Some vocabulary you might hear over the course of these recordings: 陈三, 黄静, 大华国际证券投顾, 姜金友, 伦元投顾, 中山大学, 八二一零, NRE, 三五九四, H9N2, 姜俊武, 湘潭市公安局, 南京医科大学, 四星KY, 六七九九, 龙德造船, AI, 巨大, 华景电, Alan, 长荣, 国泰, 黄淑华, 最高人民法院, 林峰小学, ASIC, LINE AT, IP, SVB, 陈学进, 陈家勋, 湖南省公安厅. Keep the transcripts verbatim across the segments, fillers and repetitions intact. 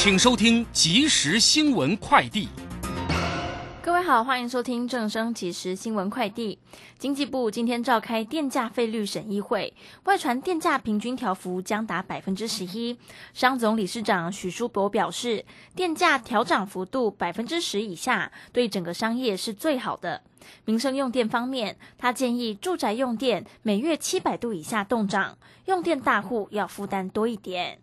请收听即时新闻快递。各位好，欢迎收听正声即时新闻快递。经济部今天召开电价费率审议会，外传电价平均调幅将达 百分之十一。 商总理事长许书博表示，电价调涨幅度 百分之十 以下对整个商业是最好的。民生用电方面，他建议住宅用电每月七百度以下冻涨，用电大户要负担多一点。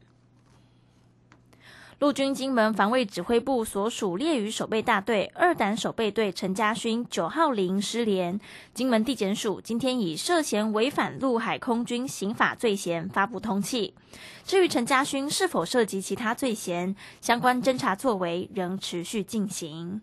陆军金门防卫指挥部所属烈屿守备大队二胆守备队陈家勋九号零失联，金门地检署今天以涉嫌违反陆海空军刑法罪嫌发布通缉。至于陈家勋是否涉及其他罪嫌，相关侦查作为仍持续进行。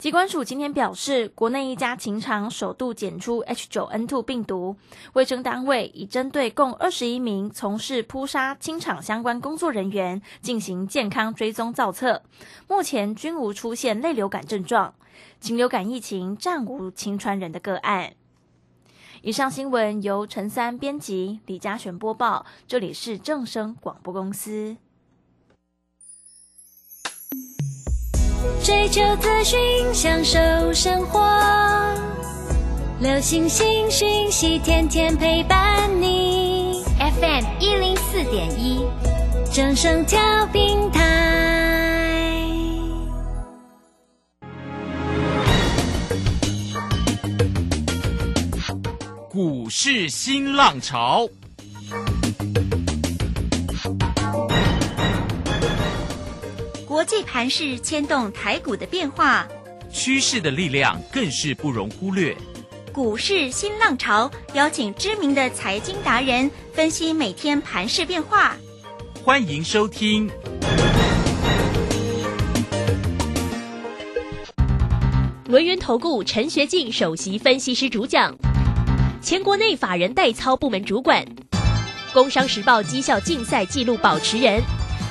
疾管署今天表示，国内一家禽场首度检出 H 九 N 二 病毒，卫生单位已针对共二十一名从事扑杀禽场相关工作人员进行健康追踪造册，目前均无出现类流感症状，禽流感疫情暂无禽传人的个案。以上新闻由陈三编辑，李嘉璇播报，这里是正声广播公司。追求资讯，享受生活，流行新讯息，天天陪伴你。F M 一零四点一，正声调频台。股市新浪潮。国际盘势牵动台股的变化，趋势的力量更是不容忽略。股市新浪潮邀请知名的财经达人分析每天盘势变化。欢迎收听。伦元投顾陈学进首席分析师主讲，前国内法人代操部门主管，工商时报绩效竞赛纪录保持人。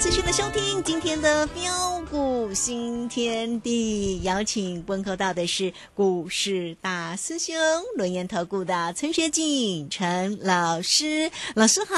持续的收听今天的标股新天地，邀请问候到的是股市大师兄轮研投顾的陈学进陈老师，老师好。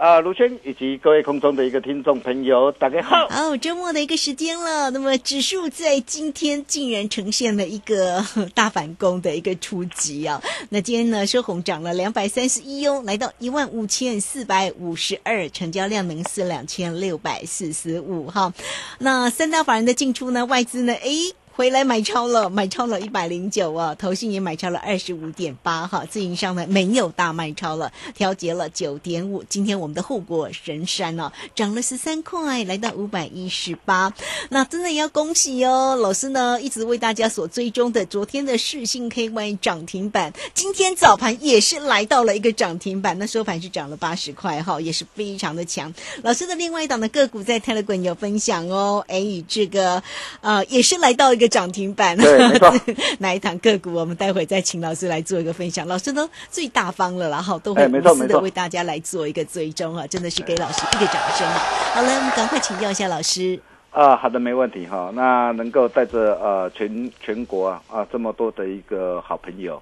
啊，卢轩以及各位空中的一个听众朋友，大家好。哦，周末的一个时间了，那么指数在今天竟然呈现了一个大反攻的一个出击啊！那今天呢，收红涨了两百三十一哦，来到一万五千四百五十二，成交量能是两千六百四十五哈。那三大法人的进出呢，外资呢诶回来买超了，买超了一百零九啊，投信也买超了 二十五点八 哈，自营商呢没有大卖超了，调节了 九点五。 今天我们的护国神山哦、啊、涨了十三块，来到五百一十八。那真的要恭喜哦，老师呢一直为大家所追踪的昨天的世信 K Y 涨停板，今天早盘也是来到了一个涨停板，那收盘是涨了八十块哈，也是非常的强。老师的另外一档的个股在 Telegram 有分享哦，哎这个呃也是来到一个涨停板，对，没错。哪一堂个股我们待会再请老师来做一个分享，老师都最大方了啦，都会无私的为大家来做一个追踪、啊、真的是给老师一个掌声。好了，我们赶快请教一下老师。啊，好的，没问题哈。那能够带着呃全全国啊啊这么多的一个好朋友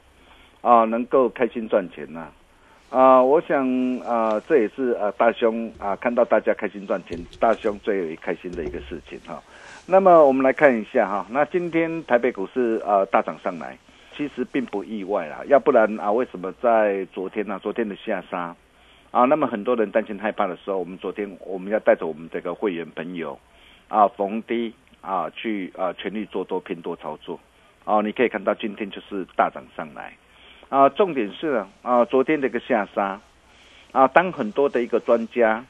啊，能够开心赚钱呢、啊，啊，我想啊这也是啊大兄啊看到大家开心赚钱，大兄最开心的一个事情哈、啊。那么我们来看一下哈，那今天台北股市呃大涨上来，其实并不意外啦，要不然啊为什么在昨天啊昨天的下杀啊，那么很多人担心害怕的时候，我们昨天我们要带着我们这个会员朋友啊逢低啊去啊全力做多拼多操作啊，你可以看到今天就是大涨上来啊，重点是啊，啊昨天这个下杀啊，当很多的一个专家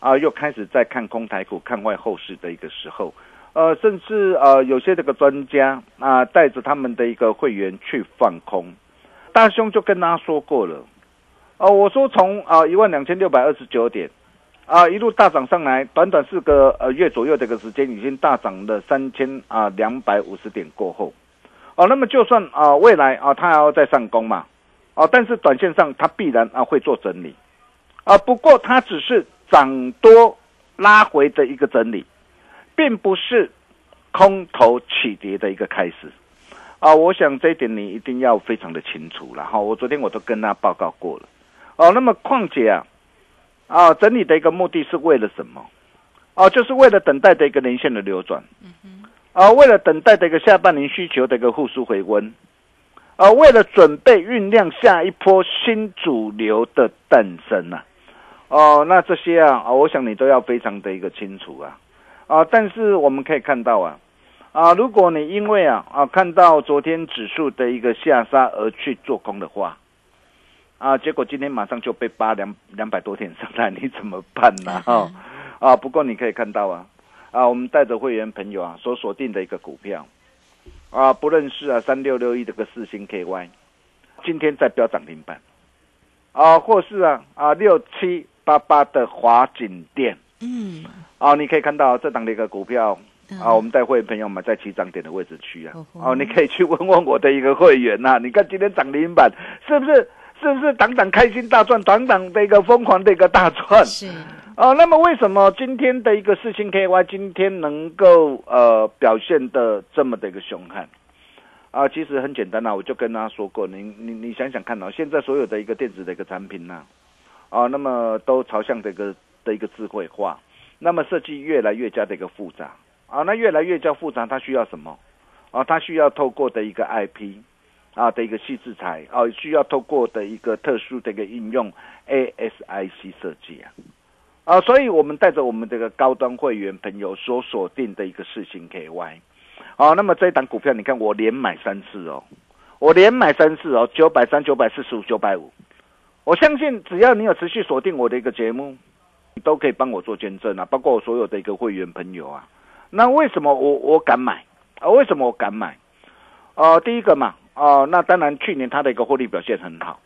啊又开始在看空台股看坏后市的一个时候。呃，甚至呃，有些这个专家啊，带着他们的一个会员去放空，大兄就跟他说过了，哦、呃，我说从啊一万两千六百二十九点啊，一路大涨上来，短短四个呃月左右的一个时间，已经大涨了三千啊两百五十点过后，哦，那么就算啊未来啊它还要再上攻嘛，哦，但是短线上它必然啊会做整理，啊，不过它只是涨多拉回的一个整理，并不是空头起跌的一个开始，啊，我想这一点你一定要非常的清楚了哈，我昨天我都跟他报告过了，哦，那么况且啊。啊，整理的一个目的是为了什么？啊，就是为了等待的一个年限的流转，啊，为了等待的一个下半年需求的一个复苏回温，啊，为了准备酝酿下一波新主流的诞生啊，哦、啊，那这些啊，啊，我想你都要非常的一个清楚啊，啊，但是我们可以看到啊，啊，如果你因为啊啊看到昨天指数的一个下杀而去做空的话。啊，结果今天马上就被扒两两百多点上来，你怎么办呢、啊？哦，啊，不过你可以看到啊，啊，我们带着会员朋友啊，所锁定的一个股票，啊，不论是啊三六六一这个四星 K Y， 今天在飙涨停板，啊，或是啊啊六七八八的华景电，嗯，啊，你可以看到这档的一个股票。啊，我们带会员朋友们在起涨点的位置区啊，哦，你可以去问问我的一个会员啊，你看今天涨停板是不是？是不是党党开心大赚，党党的一个疯狂的一个大赚？是哦、呃，那么为什么今天的一个四星 K Y 今天能够呃表现的这么的一个凶悍？啊、呃，其实很简单啦、啊，我就跟大家说过，你你你想想看啊，现在所有的一个电子的一个产品呐、啊，啊、呃，那么都朝向的一个的一个智慧化，那么设计越来越加的一个复杂啊、呃，那越来越加复杂，它需要什么？啊、呃，它需要透过的一个 I P。啊的一个细制裁啊，需要透过的一个特殊的一个应用 A S I C 设计啊，啊，所以我们带着我们这个高端会员朋友所锁定的一个世芯 K Y， 啊，那么这一档股票你看我连买三次哦，我连买三次哦，九百三、九百四十五、九百五，我相信只要你有持续锁定我的一个节目，你都可以帮我做见证啊，包括我所有的一个会员朋友啊，那为什么我我敢买啊？为什么我敢买？呃，第一个嘛。哦，那当然，去年它的一个获利表现很好，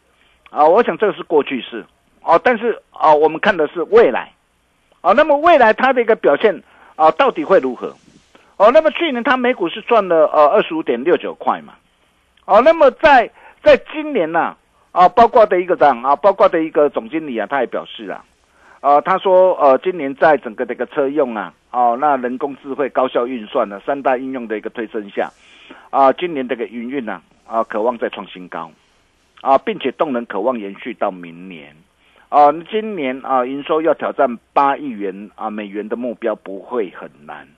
啊、哦，我想这个是过去式，哦，但是啊、哦，我们看的是未来，啊、哦，那么未来它的一个表现啊、哦，到底会如何？哦，那么去年它每股是赚了呃二十五点六九块嘛，哦，那么在在今年呐、啊，啊，包括的一个长啊，包括的一个总经理啊，他也表示啊，呃，他说呃，今年在整个的一个车用啊，哦，那人工智慧、高效运算呢、啊、三大应用的一个推升下，啊，今年这个营运啊。啊，渴望再创新高，啊，并且动能渴望延续到明年，啊，今年啊营收要挑战八亿元啊美元的目标不会很难，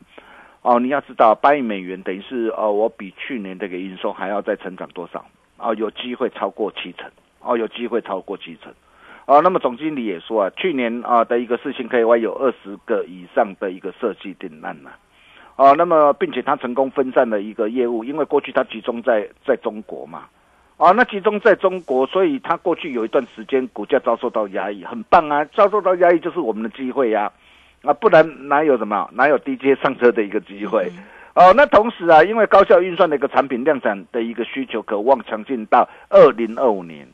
哦、啊，你要知道八亿美元等于是哦、啊、我比去年这个营收还要再成长多少，啊，有机会超过七成，哦、啊，有机会超过七成，啊，那么总经理也说啊，去年啊的一个四星 K Y 有二十个以上的一个设计订案呐、啊。哦，那么并且他成功分散了一个业务，因为过去他集中在在中国嘛，哦，那集中在中国，所以他过去有一段时间股价遭受到压抑，很棒啊，遭受到压抑就是我们的机会呀、啊，啊，不然哪有什么哪有低阶上车的一个机会、嗯，哦，那同时啊，因为高效运算的一个产品量产的一个需求，渴望强劲到二零二五年，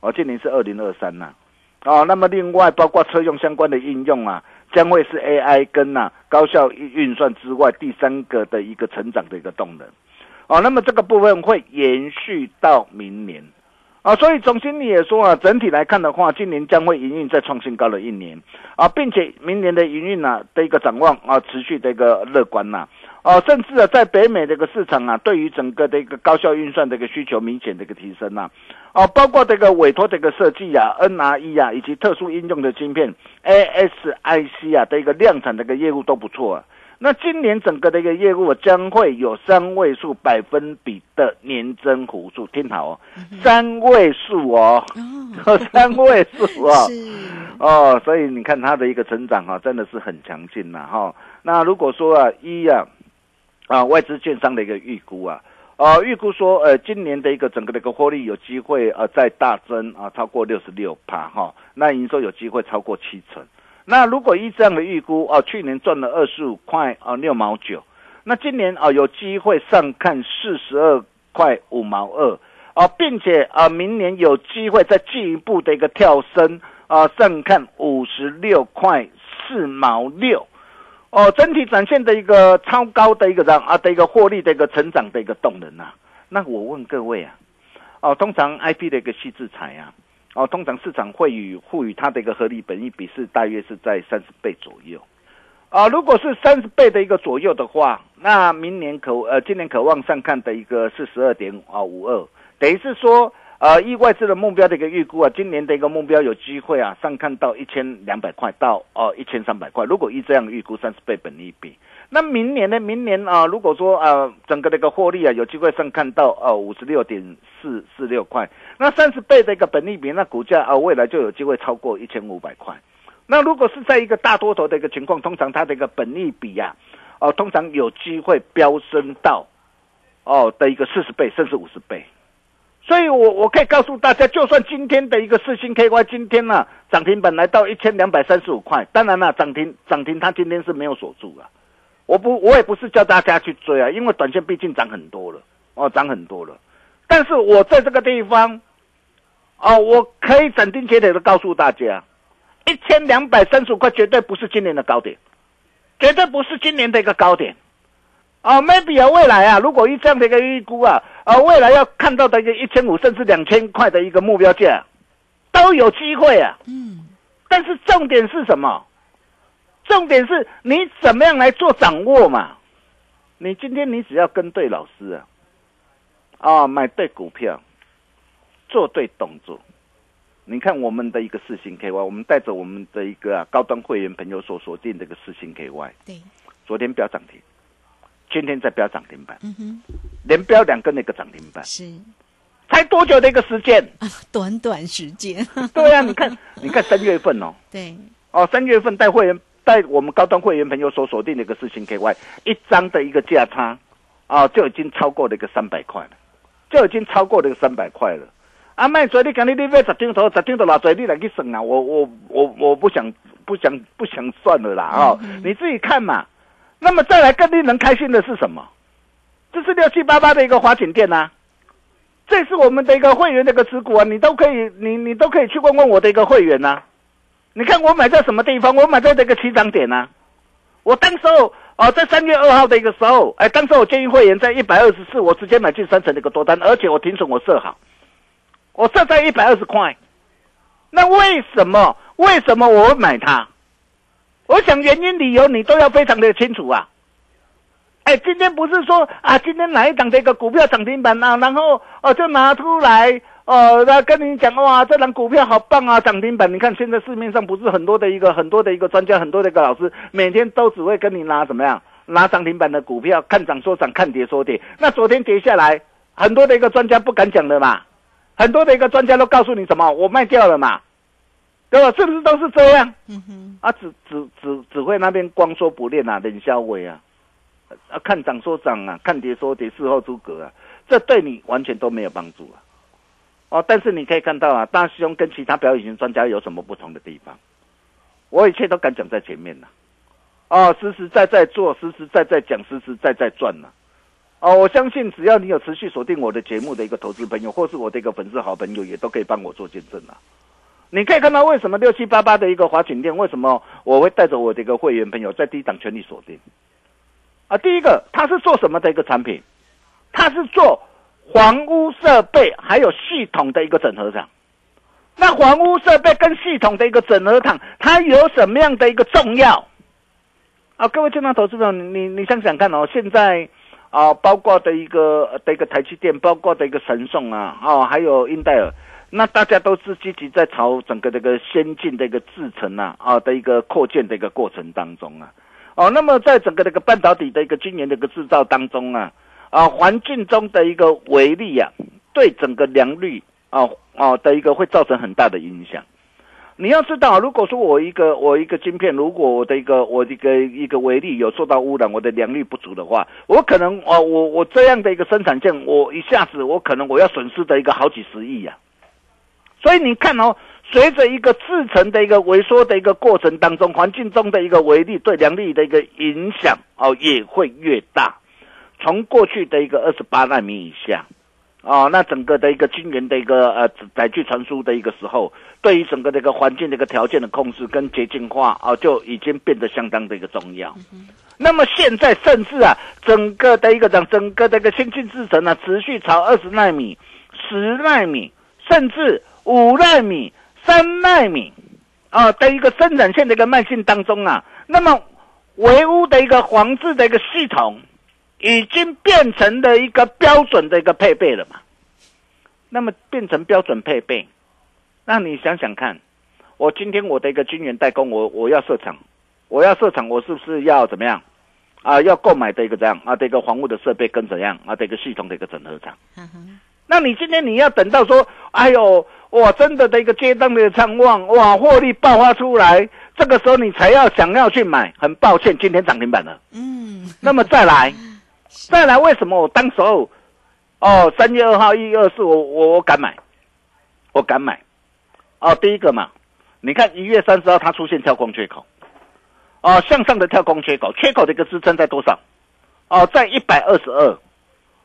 哦，今年是二零二三呐，哦，那么另外包括车用相关的应用啊。将会是 A I 跟、啊、高效运算之外第三个的一个成长的一个动能，哦，那么这个部分会延续到明年，啊，所以总经理也说啊，整体来看的话，今年将会营运再创新高了一年，啊，并且明年的营运啊的一个展望啊持续的一个乐观呐、啊，哦、啊，甚至啊在北美的一个市场啊，对于整个的一个高效运算的一个需求明显的一个提升呐、啊，哦、啊，包括这个委托这个设计啊 N R E 啊以及特殊应用的晶片 A S I C 啊的一个量产的一个业务都不错啊。那今年整个的一个业务将会有三位数百分比的年增幅度，听好哦，三位数哦，哦三位数哦，哦，所以你看它的一个成长哈、啊，真的是很强劲呐、啊、哈、哦。那如果说啊，一啊，啊外资券商的一个预估啊，呃预估说呃今年的一个整个的一个获利有机会呃再大增啊、呃、超过 百分之六十六 哈，那营收有机会超过七成。那如果依这样的预估哦、啊，去年赚了二十五块啊六毛九，那今年啊有机会上看四十二块五毛二，哦、啊，并且啊明年有机会再进一步的一个跳升啊，上看五十六块四毛六，哦，整体展现的一个超高的一个啊的一个获利的一个成长的一个动能啊。那我问各位啊，哦，通常 I P 的一个细制裁啊，哦，通常市场会与赋予它的一个合理本益比是大约是在三十倍左右。啊，如果是三十倍的一个左右的话，那明年可呃今年可望上看的一个是 十二点五二， 等于是说呃以外资的目标的一个预估啊，今年的一个目标有机会啊上看到一千两百块到哦、呃、一千三百块，如果依这样预估三十倍本益比，那明年呢明年啊、呃、如果说呃整个的一个获利啊有机会上看到呃 五十六点四四六块，那三十倍的一个本益比，那股价啊、呃、未来就有机会超过一千五百块。那如果是在一个大多头的一个情况，通常它的一个本益比啊，哦，通常有机会飙升到，哦的一个四十倍甚至五十倍。所以我我可以告诉大家，就算今天的一个世芯 K Y 今天呢、啊、涨停板来到一千两百三十五块，当然了、啊、涨停涨停它今天是没有锁住了、啊，我不我也不是叫大家去追啊，因为短线毕竟涨很多了，哦涨很多了，但是我在这个地方，哦我可以斩钉截铁的告诉大家。一千两百三十五块绝对不是今年的高点，绝对不是今年的一个高点，啊、uh, ，maybe 啊，未来啊，如果依这样的一个预估啊，啊、uh, ，未来要看到的一个一千五甚至两千块的一个目标价，都有机会啊。嗯，但是重点是什么？重点是你怎么样来做掌握嘛？你今天你只要跟对老师啊，啊、uh, ，买对股票，做对动作。你看我们的一个世芯 K Y， 我们带着我们的一个、啊、高端会员朋友所锁定的一个世芯 K Y， 对，昨天飙涨停，今天再飙涨停板，嗯哼，连飙两个那个涨停板，是，才多久的一个时间啊？短短时间，对啊，你看，你看三月份哦，对，哦，三月份带会员带我们高端会员朋友所锁定的一个世芯 K Y， 一张的一个价差啊、哦，就已经超过了一个三百块了，就已经超过了一个三百块了。啊，卖嘴！你讲你你买十张头，十张头偌济，你来去算啊！我我我我不想不想不想算了啦！哦，嗯、你自己看嘛。那么再来更令人开心的是什么？这是六七八八的一个华景店啊，这是我们的一个会员的一个持股啊，你都可以，你你都可以去问问我的一个会员啊。你看我买在什么地方？我买在这个起涨点啊。我当时候哦，在三月二号的一个时候，哎，当时我建议会员在一百二十四，我直接买进三成的一个多单，而且我停损我设好。我设在一百二十块，那为什么为什么我会买它？我想原因理由你都要非常的清楚啊！哎，今天不是说啊，今天哪一档这个股票涨停板啊，然后哦、啊、就拿出来哦，那、啊、跟你讲哇，这档股票好棒啊，涨停板！你看现在市面上不是很多的一个很多的一个专家，很多的一个老师，每天都只会跟你拿怎么样拿涨停板的股票，看涨说涨，看跌说跌。那昨天跌下来，很多的一个专家不敢讲的嘛。很多的一个专家都告诉你什么？我卖掉了嘛，对吧？是不是都是这样？嗯哼，啊，只只只只会那边光说不练啊，冷笑话啊，啊，看涨说涨啊，看跌说跌，事后诸葛啊，这对你完全都没有帮助啊。哦，但是你可以看到啊，大师兄跟其他表演型专家有什么不同的地方？我一切都敢讲在前面了、啊，哦，实实在在做，实实在在讲，实实在在赚了、啊。哦，我相信只要你有持续锁定我的节目的一个投资朋友，或是我的一个粉丝好朋友，也都可以帮我做见证啦、啊。你可以看到为什么六七八八的一个华景店，为什么我会带着我的一个会员朋友在低档全力锁定？啊，第一个，它是做什么的一个产品？它是做房屋设备还有系统的一个整合厂。那房屋设备跟系统的一个整合厂，它有什么样的一个重要？啊，各位健康投资朋友，你你想想看哦，现在。啊、哦，包括的一个的一个台积电，包括的一个神送啊，哦，还有英戴尔，那大家都是积极在朝整个这个先进的一个制程啊，啊、哦、的一个扩建的一个过程当中啊，哦，那么在整个这个半导体的一个晶圆的一个制造当中啊，啊、哦，环境中的一个微粒啊，对整个良率啊啊、哦哦、的一个会造成很大的影响。你要知道，如果说我一个我一个晶片，如果我的一个我一个一个微粒有受到污染，我的良率不足的话，我可能啊、呃，我我这样的一个生产线，我一下子我可能我要损失的一个好几十亿啊。所以你看哦，随着一个制程的一个萎缩的一个过程当中，环境中的一个微粒对良率的一个影响哦也会越大。从过去的一个二十八奈米以下，啊、呃，那整个的一个晶圆的一个呃载具传输的一个时候，对于整个这个环境的一个条件的控制跟洁净化啊、呃，就已经变得相当的一个重要。嗯、那么现在甚至啊，整个的一个整个的一个先进制程啊，持续朝二十奈米、十奈米，甚至五奈米、三奈米啊、呃、的一个生产线的一个迈进当中啊，那么微污的一个防治的一个系统。已经变成了一个标准的一个配备了嘛？那么变成标准配备，那你想想看，我今天我的一个晶圆代工，我我要设厂，我要设厂，我是不是要怎么样啊？要购买的一个怎样啊？的一个防护的设备跟怎样啊？的一个系统的一个整合厂。嗯、那你今天你要等到说，哎呦，我真的的一个接单的畅旺，哇，获利爆发出来，这个时候你才要想要去买。很抱歉，今天涨停板了。嗯，那么再来。再来，为什么我当时候，哦，三月二号一二四，我我我敢买，我敢买，哦，第一个嘛，你看一月三十号它出现跳空缺口，哦，向上的跳空缺口，缺口的一个支撑在多少？哦，在一百二十二，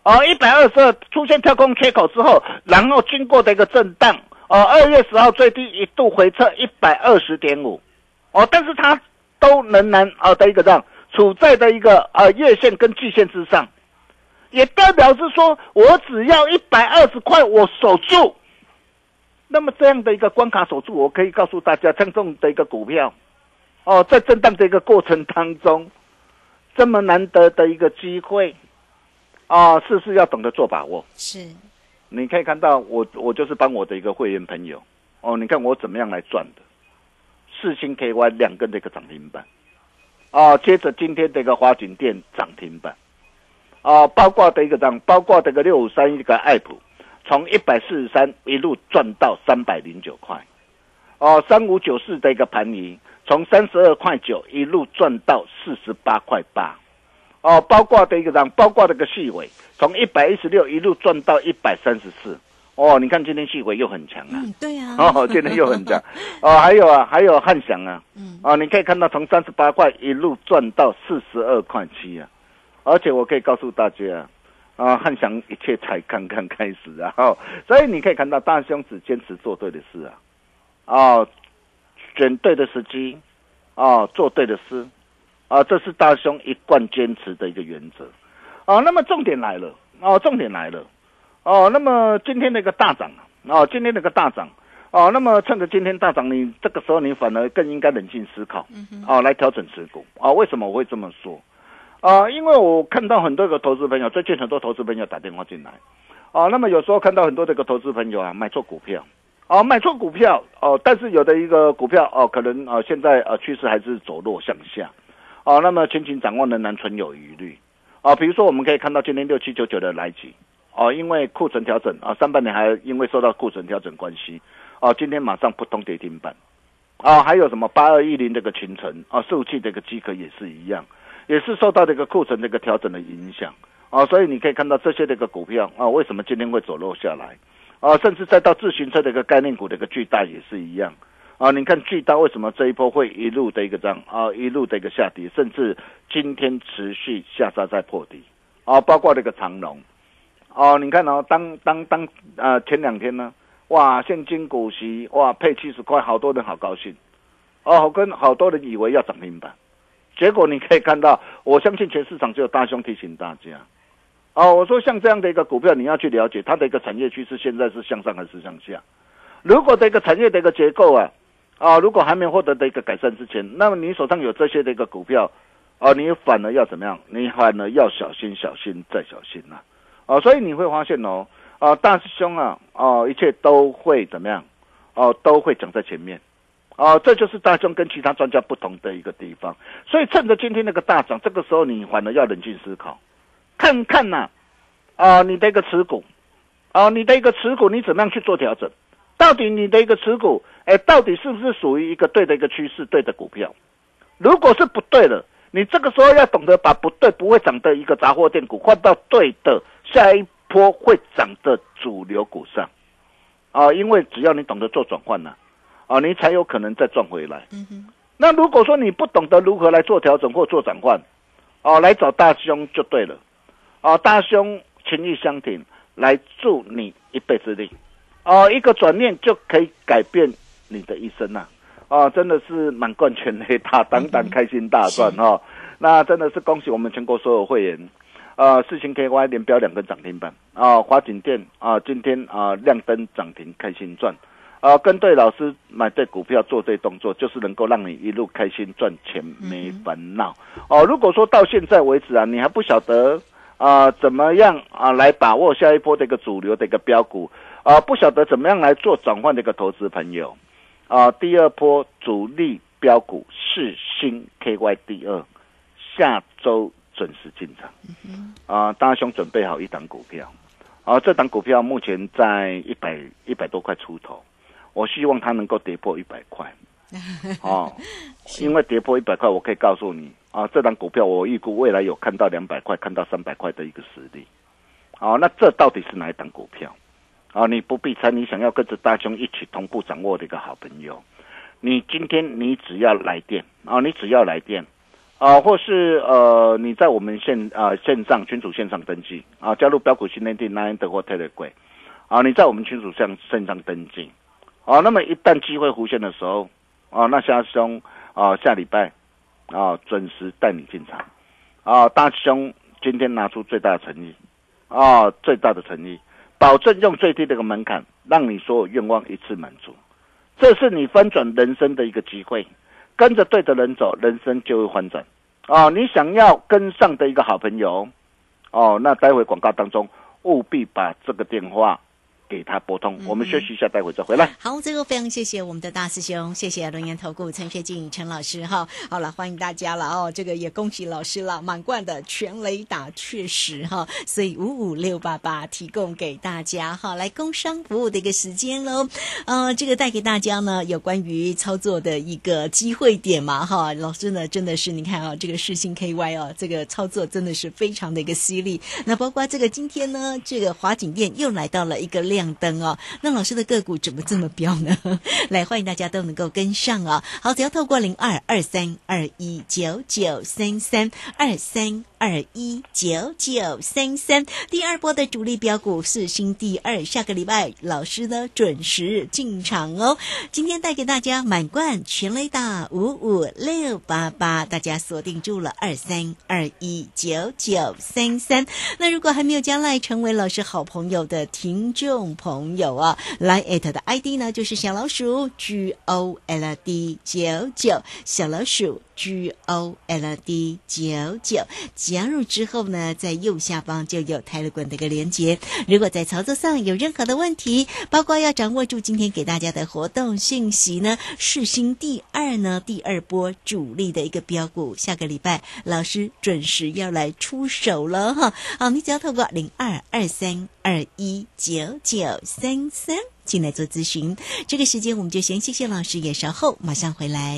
哦，一百二十二出现跳空缺口之后，然后经过的一个震荡，哦，二月十号最低一度回撤一百二十点五，哦，但是它都仍然哦的一个这样。处在的一个呃月线跟季线之上，也代表是说我只要一百二十块我守住，那么这样的一个关卡守住，我可以告诉大家，像这种的一个股票，哦，在震荡的一个过程当中，这么难得的一个机会，哦，是不是要懂得做把握？是，你可以看到我我就是帮我的一个会员朋友，哦，你看我怎么样来赚的，四星 K Y 两根的一个涨停板。哦，接着今天的一个华景店涨停板，哦，包括的一个涨，包括这个六五三一个爱普，从一百四十三一路赚到三百零九块，哦，三五九四的一个盘仪，从三十二块九一路赚到四十八块八，哦，包括的一个涨，包括这个细尾，从一百一十六一路赚到一百三十四，哦，你看今天细尾又很强啊，嗯，对啊，哦，今天又很强，哦，还有啊，还有汉翔啊。哦，你可以看到从三十八块一路赚到四十二块七啊，而且我可以告诉大家啊，汉翔一切才刚刚开始啊，哦，所以你可以看到大兄只坚持做对的事啊，哦，选对的时机，哦，做对的事，啊，这是大兄一贯坚持的一个原则，哦，那么重点来了，哦，重点来了，哦，那么今天的一个大涨，哦，今天的一个大涨。哦，那么趁着今天大涨，你这个时候你反而更应该冷静思考，嗯、哦，来调整持股。哦，为什么我会这么说？啊、呃，因为我看到很多个投资朋友，最近很多投资朋友打电话进来，哦，那么有时候看到很多这个投资朋友啊，买错股票，哦，买错股票，哦，但是有的一个股票，哦，可能呃现在呃趋势还是走弱向下，哦，那么前景展望仍然存有疑虑，哦，比如说我们可以看到今天六七九九的来吉，哦，因为库存调整啊、哦，上半年还因为受到库存调整关系。哦，今天马上扑通跌停板，哦，还有什么八二一零这个群程，哦，四五七这个机壳也是一样，也是受到这个库存这个调整的影响，哦，所以你可以看到这些这个股票，哦，为什么今天会走落下来，哦，甚至再到自行车的一个概念股的一个巨大也是一样，哦，你看巨大为什么这一波会一路的一个涨，哦，一路的一个下跌，甚至今天持续下杀再破底，哦，包括这个长荣，哦，你看哦，当当当，呃，前两天呢。哇，现金股息哇配七十块，好多人好高兴，哦，跟好多人以为要涨停板，结果你可以看到，我相信全市场只有大兄提醒大家，哦，我说像这样的一个股票，你要去了解它的一个产业趋势，现在是向上还是向下？如果的一个产业的一个结构啊，啊、哦，如果还没获得的一个改善之前，那么你手上有这些的一个股票，哦，你反而要怎么样？你反而要小心、小心再小心啊，哦，所以你会发现哦。哦、呃，大师兄啊，哦、呃，一切都会怎么样？哦、呃，都会讲在前面，哦、呃，这就是大师兄跟其他专家不同的一个地方。所以趁着今天那个大涨，这个时候你反而要冷静思考，看看呐、啊，啊、呃，你的一个持股，啊、呃，你的一个持股，你怎么样去做调整？到底你的一个持股，哎，到底是不是属于一个对的一个趋势、对的股票？如果是不对的，你这个时候要懂得把不对、不会涨的一个杂货店股换到对的下一。波会涨的主流股上，啊、呃，因为只要你懂得做转换呢、啊，啊、呃，你才有可能再赚回来。嗯哼。那如果说你不懂得如何来做调整或做转换，哦、呃，来找大兄就对了，啊、呃，大兄情义相挺，来助你一臂之力。哦，一个转念就可以改变你的一生啊。哦，真的是满贯全黑大当当开心大赚哦。那真的是恭喜我们全国所有会员。呃，世芯 K Y 连标两根涨停板啊，华景电啊，今天啊、呃、亮灯涨停，开心赚啊、呃，跟对老师买对股票做对动作，就是能够让你一路开心赚钱没烦恼哦。如果说到现在为止啊，你还不晓得啊、呃、怎么样啊、呃、来把握下一波的一个主流的一个标股啊、呃，不晓得怎么样来做转换的一个投资朋友啊、呃，第二波主力标股世芯 K Y 第二，下周准时进场啊、呃！大兄准备好一档股票啊、呃！这档股票目前在一百一百多块出头，我希望它能够跌破一百块哦，因为跌破一百块，我可以告诉你啊、呃，这档股票我预估未来有看到两百块、看到三百块的一个实力啊、呃！那这到底是哪一档股票啊、呃？你不必猜，你想要跟着大兄一起同步掌握的一个好朋友，你今天你只要来电啊、呃，你只要来电。啊、呃，或是呃，你在我们线啊、呃、线上群组线上登记啊、呃，加入标股训练营 LINE AT 或 Telegram 啊，你在我们群组上线上登记啊、呃，那么一旦机会浮现的时候啊、呃，那虾兄啊、呃、下礼拜啊、呃、准时带你进场啊、呃，大兄今天拿出最大的诚意啊、呃，最大的诚意，保证用最低的一个门槛，让你所有愿望一次满足，这是你翻转人生的一个机会。跟着对的人走，人生就会翻转。哦，你想要跟上的一个好朋友，哦，那待会广告当中务必把这个电话给他拨通。嗯、我们休息一下，待会再回来。好，这个非常谢谢我们的大师兄，谢谢轮研投顾陈学进陈老师哈。好了，欢迎大家了哦，这个也恭喜老师了，满贯的全雷打确实哈，所以五五六八八提供给大家哈，来工商服务的一个时间喽。呃，这个带给大家呢有关于操作的一个机会点嘛哈，老师呢真的是你看啊、哦，这个世芯 K Y 哦，这个操作真的是非常的一个犀利。那包括这个今天呢，这个华景店又来到了一个亮灯哦，那老师的个股怎么这么标呢？来，欢迎大家都能够跟上哦。好，只要透过零二二三二一九九三三二三。二一九九三三，第二波的主力标股世芯第二，下个礼拜老师呢准时进场哦。今天带给大家满贯全雷打五五六八八，大家锁定住了二三二一九九三三。那如果还没有加赖成为老师好朋友的听众朋友啊，来 at 的 I D 呢就是小老鼠 G O L D 九九，小老鼠。G O L D 九九加入之后呢，在右下方就有 Telegram 的一个连结。如果在操作上有任何的问题，包括要掌握住今天给大家的活动讯息呢，世芯第二呢，第二波主力的一个标股，下个礼拜老师准时要来出手了哈。好，你只要透过零二二三二一九九三三进来做咨询。这个时间我们就先谢谢老师，也稍后马上回来。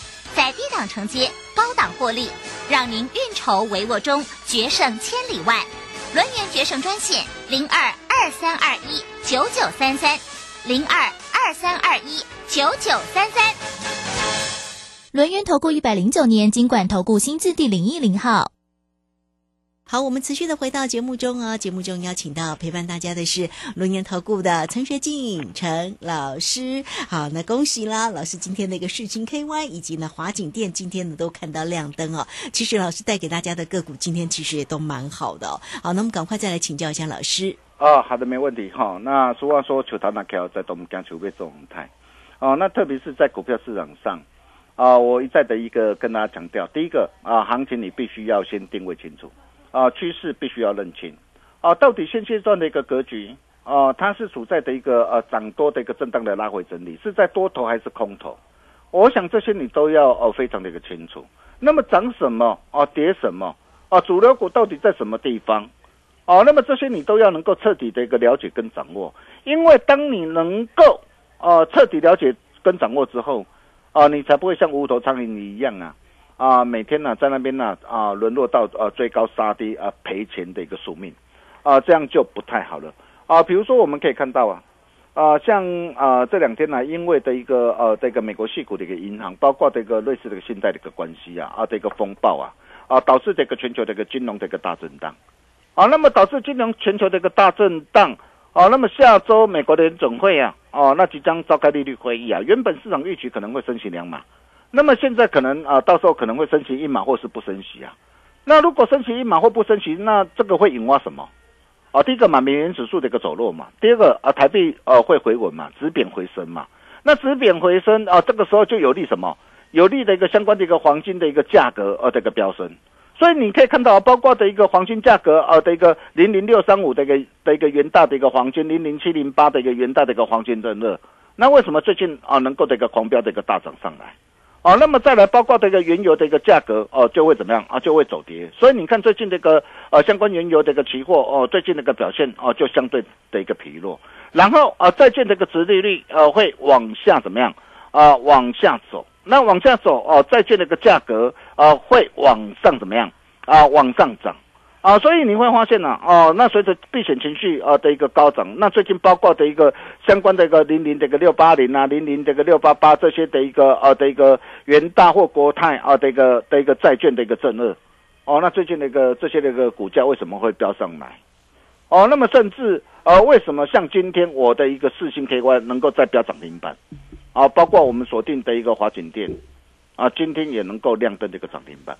在低档承接，高档获利。让您运筹帷幄中决胜千里外，轮元决胜专线零二二三二一九九三三零二二三二一九九三三。轮元投顾一百零九年金管投顾新字第零一零号。好，我们持续的回到节目中哦。节目中邀请到陪伴大家的是轮研投顾的陈学进陈老师。好，那恭喜啦，老师今天的一个世芯 K Y 以及呢华景店今天呢都看到亮灯哦。其实老师带给大家的个股今天其实也都蛮好的哦。好，那我们赶快再来请教一下老师。哦，好的，没问题哈、哦。那俗话说，求他那条在东江求被这种态哦。那特别是在股票市场上。啊、呃，我一再的一个跟大家强调，第一个啊、呃，行情你必须要先定位清楚，啊、呃，趋势必须要认清，啊、呃，到底现阶段的一个格局，啊、呃，它是处在的一个呃涨多的一个震荡的拉回整理，是在多头还是空头？我想这些你都要呃非常的一个清楚。那么涨什么啊、呃，跌什么啊、呃，主流股到底在什么地方？哦、呃，那么这些你都要能够彻底的一个了解跟掌握，因为当你能够呃彻底了解跟掌握之后。啊、呃，你才不会像无头苍蝇一样啊！啊、呃，每天呢、啊、在那边呢啊、呃、沦落到呃追高杀低啊、呃、赔钱的一个宿命，啊、呃、这样就不太好了啊、呃。比如说我们可以看到啊，啊、呃、像啊、呃、这两天呢、啊，因为的一个呃这个美国矽谷的一个银行，包括这个瑞士的一个信贷的一个关系啊啊的一个风暴啊啊、呃、导致这个全球的一个金融的一个大震荡啊、呃，那么导致金融全球的一个大震荡。哦，那么下周美国的联准会啊，哦，那即将召开利率会议啊。原本市场预期可能会升息两码，那么现在可能啊、呃，到时候可能会升息一码或是不升息啊。那如果升息一码或不升息，那这个会引发什么？啊、哦，第一个嘛，美元指数的一个走弱嘛；第二个啊、呃，台币呃会回稳嘛，止贬回升嘛。那止贬回升啊、呃，这个时候就有利什么？有利的一个相关的一个黄金的一个价格呃的一个飙升。所以你可以看到，包括的一个黄金价格，呃的一个零零六三五的一个的一个元大的一个黄金，零零七零八的一个元大的一个黄金热热，那为什么最近啊、呃、能够的一个狂飙的一个大涨上来？哦、呃，那么再来包括这个原油的一个价格，哦、呃、就会怎么样啊、呃？就会走跌。所以你看最近这个呃相关原油的一个期货，哦、呃、最近的一个表现，哦、呃、就相对的一个疲弱。然后啊、呃、再见这个殖利率，呃会往下怎么样？啊、呃、往下走。那往下走哦，债券的一个价格呃会往上怎么样啊、呃？往上涨啊、呃，所以你会发现呢、啊、哦、呃，那随着避险情绪呃的一个高涨，那最近包括的一个相关的一个零零这个六八零啊，零零这个六八八这些的一个呃的一个元大或国泰啊、呃、的一个的一个债券的一个震恶哦，那最近那个这些那个股价为什么会飙上来？哦，那么甚至呃为什么像今天我的一个四星 K Y 能够再飙涨停板？啊，包括我们锁定的一个华景店，啊，今天也能够亮灯这个涨停板，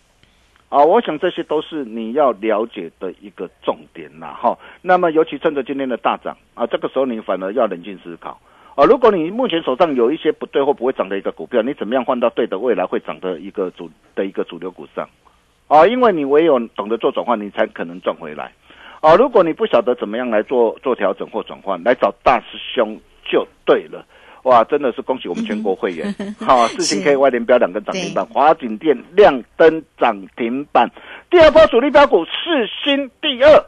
啊，我想这些都是你要了解的一个重点啦，哈。那么尤其趁着今天的大涨，啊，这个时候你反而要冷静思考，啊，如果你目前手上有一些不对或不会涨的一个股票，你怎么样换到对的未来会涨的一个主的一个主流股上，啊，因为你唯有懂得做转换，你才可能赚回来，啊，如果你不晓得怎么样来做做调整或转换，来找大师兄就对了。哇，真的是恭喜我们全国会员！好、嗯，四星 K Y 连标两根涨停板，华景店亮灯涨停板，第二波主力标股四星第二，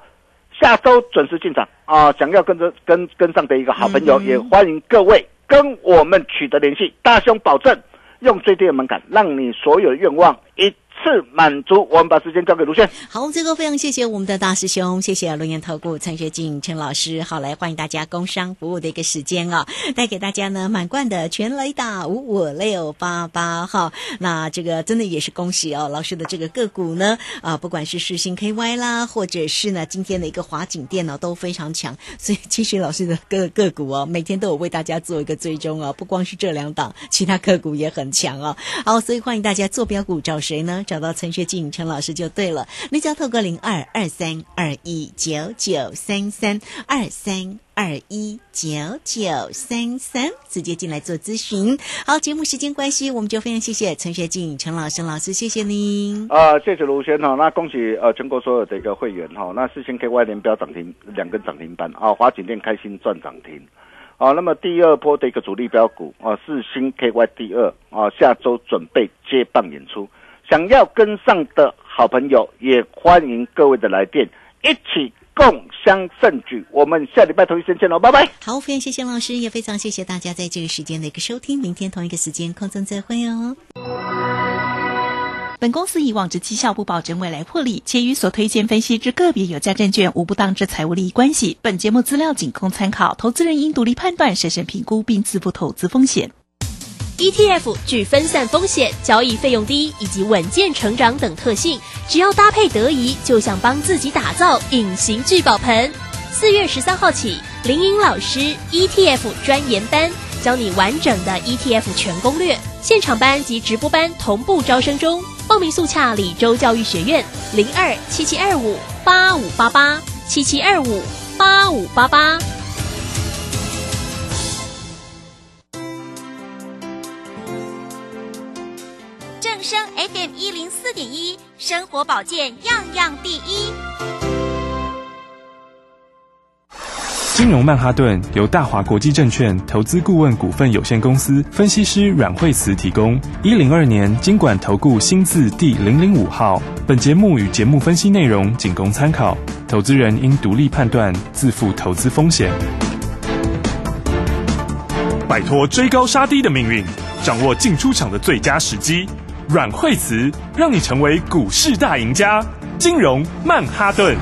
下周准时进场啊、呃！想要跟着跟跟上的一个好朋友，嗯、也欢迎各位跟我们取得联系，大兄保证用最低的门槛，让你所有的愿望一。是满足，我们把时间交给卢萱。好，这个非常谢谢我们的大师兄，谢谢轮研投顾陈学进陈老师。好，来欢迎大家工商服务的一个时间啊、哦，带给大家呢满贯的全雷打五五六八八哈。那这个真的也是恭喜哦，老师的这个个股呢啊，不管是世新 K Y 啦，或者是呢今天的一个华景电脑、哦、都非常强。所以其实老师的个个股哦，每天都有为大家做一个追踪哦，不光是这两档，其他个股也很强哦。好，所以欢迎大家做标股找谁呢？找到陈学进陈老师就对了，你只要透过零二二三二一九九三三 二三二一九九三三直接进来做咨询。好，节目时间关系，我们就非常谢谢陈学进陈老师，老师谢谢您。呃，谢谢卢轩哈、哦，那恭喜呃全国所有的一个会员哈、哦，那四星 K Y 连标涨停两根涨停板啊，华景店开心赚涨停啊、哦，那么第二波的一个主力标股啊，四星 K Y 第二啊、哦，下周准备接棒演出。想要跟上的好朋友，也欢迎各位的来电，一起共襄盛举。我们下礼拜同一时间见喽，拜拜。好，非常谢谢老师，也非常谢谢大家在这个时间的一个收听，明天同一个时间空中再会哦。本公司以往之绩效不保证未来获利，且与所推荐分析之个别有价证券无不当之财务利益关系。本节目资料仅供参考，投资人应独立判断、审慎评估并自负投资风险。E T F 具分散风险、交易费用低以及稳健成长等特性，只要搭配得宜，就像帮自己打造隐形聚宝盆。四月十三号起，林颖老师 E T F 专研班教你完整的 E T F 全攻略，现场班及直播班同步招生中，报名速洽李州教育学院零二七七二五八五八八七七二五八五八八。正声 F M 一零四点一，生活保健样样第一。金融曼哈顿由大华国际证券投资顾问股份有限公司分析师阮惠慈提供。一零二年金管投顾新字第零零五号。本节目与节目分析内容仅供参考，投资人应独立判断，自负投资风险。摆脱追高杀低的命运，掌握进出场的最佳时机。阮惠慈让你成为股市大赢家。金融曼哈顿。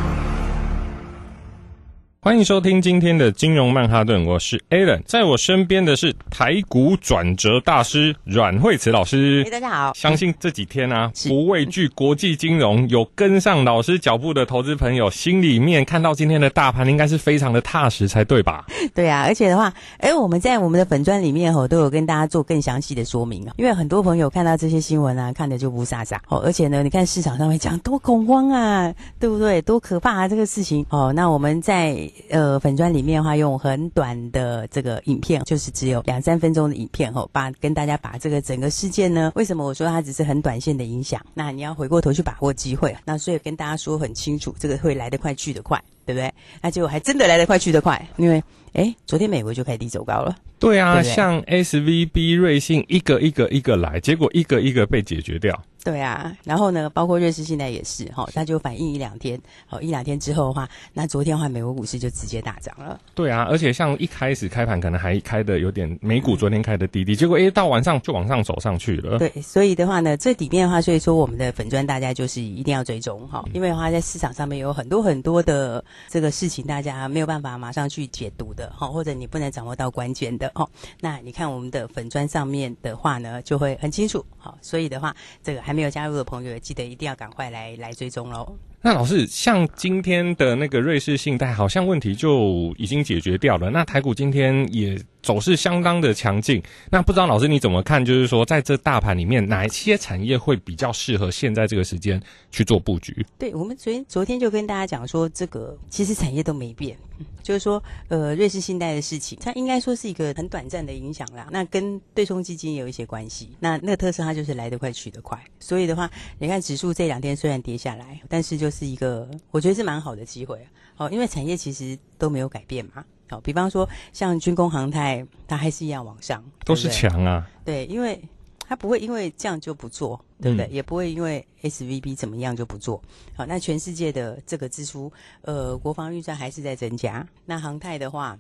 欢迎收听今天的金融曼哈顿，我是 Alan， 在我身边的是台股转折大师阮惠慈老师。大家好，相信这几天啊，不畏惧国际金融，有跟上老师脚步的投资朋友，心里面看到今天的大盘，应该是非常的踏实才对吧？对啊，而且的话，哎，我们在我们的粉专里面吼、哦，都有跟大家做更详细的说明啊，因为很多朋友看到这些新闻啊，看的就不傻傻哦，而且呢，你看市场上面讲多恐慌啊，对不对？多可怕啊，这个事情哦，那我们在呃，粉专里面的话，用很短的这个影片，就是只有两三分钟的影片吼、哦，把跟大家把这个整个事件呢，为什么我说它只是很短线的影响？那你要回过头去把握机会，那所以跟大家说很清楚，这个会来得快去得快，对不对？那结果还真的来得快去得快，因为哎，昨天美国就开低走高了。对啊，对对像 S V B、瑞信一个一个一个来，结果一个一个被解决掉。对啊，然后呢，包括瑞士现在也是齁，它就反应一两天，齁一两天之后的话，那昨天的话美国股市就直接大涨了。对啊，而且像一开始开盘可能还开的有点美股昨天开的低低，结果诶到晚上就往上走上去了。对，所以的话呢，这里面的话，所以说我们的粉专大家就是一定要追踪齁，因为的话在市场上面有很多很多的这个事情，大家没有办法马上去解读的齁，或者你不能掌握到关键的齁，那你看我们的粉专上面的话呢，就会很清楚齁，所以的话这个还没有加入的朋友，记得一定要赶快来来追踪咯。那老师，像今天的那个瑞士信贷，好像问题就已经解决掉了。那台股今天也走势相当的强劲。那不知道老师你怎么看？就是说，在这大盘里面，哪一些产业会比较适合现在这个时间去做布局？对，我们昨天昨天就跟大家讲说，这个其实产业都没变，就是说，呃，瑞士信贷的事情，它应该说是一个很短暂的影响啦。那跟对冲基金有一些关系。那那个特色它就是来得快去得快，所以的话，你看指数这两天虽然跌下来，但是就是一个我觉得是蛮好的机会。好、哦，因为产业其实都没有改变嘛。好、哦，比方说像军工航太，它还是一样往上，都是强啊。对，因为它不会因为这样就不做，对不对？嗯、也不会因为 S V B 怎么样就不做。好、哦，那全世界的这个支出，呃，国防预算还是在增加。那航太的话，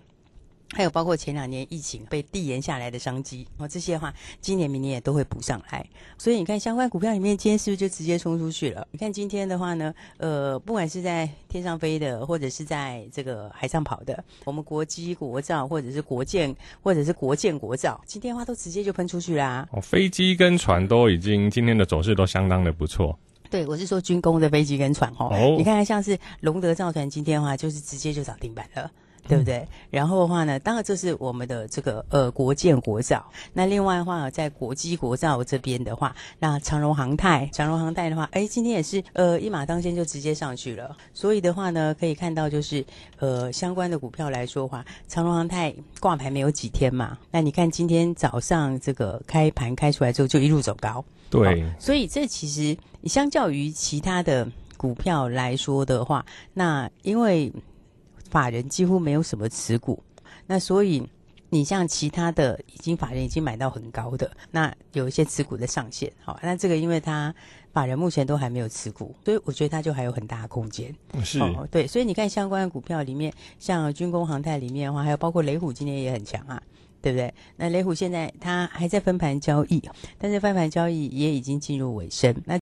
还有包括前两年疫情被递延下来的商机，哦，这些的话，今年明年也都会补上来。所以你看，相关股票里面，今天是不是就直接冲出去了？你看今天的话呢，呃，不管是在天上飞的，或者是在这个海上跑的，我们国机、国造，或者是国建，或者是国建国造，今天的话都直接就喷出去啦。哦，飞机跟船都已经今天的走势都相当的不错。对，我是说军工的飞机跟船哦。哦你看看像是龙德造船，今天的话就是直接就涨停板了。对不对？嗯、然后的话呢，当然这是我们的这个呃国建国造。那另外的话，在国机国造这边的话，那长荣航太，长荣航太的话，哎，今天也是呃一马当先就直接上去了。所以的话呢，可以看到就是呃相关的股票来说的话，长荣航太挂牌没有几天嘛，那你看今天早上这个开盘开出来之后就一路走高。对、哦，所以这其实相较于其他的股票来说的话，那因为。法人几乎没有什么持股，那所以你像其他的已经法人已经买到很高的，那有一些持股的上限，好，那这个因为他法人目前都还没有持股，所以我觉得他就还有很大的空间。是、哦，对，所以你看相关的股票里面，像军工航太里面的话，还有包括雷虎今天也很强啊。对不对？那雷虎现在它还在分盘交易，但是分盘交易也已经进入尾声。那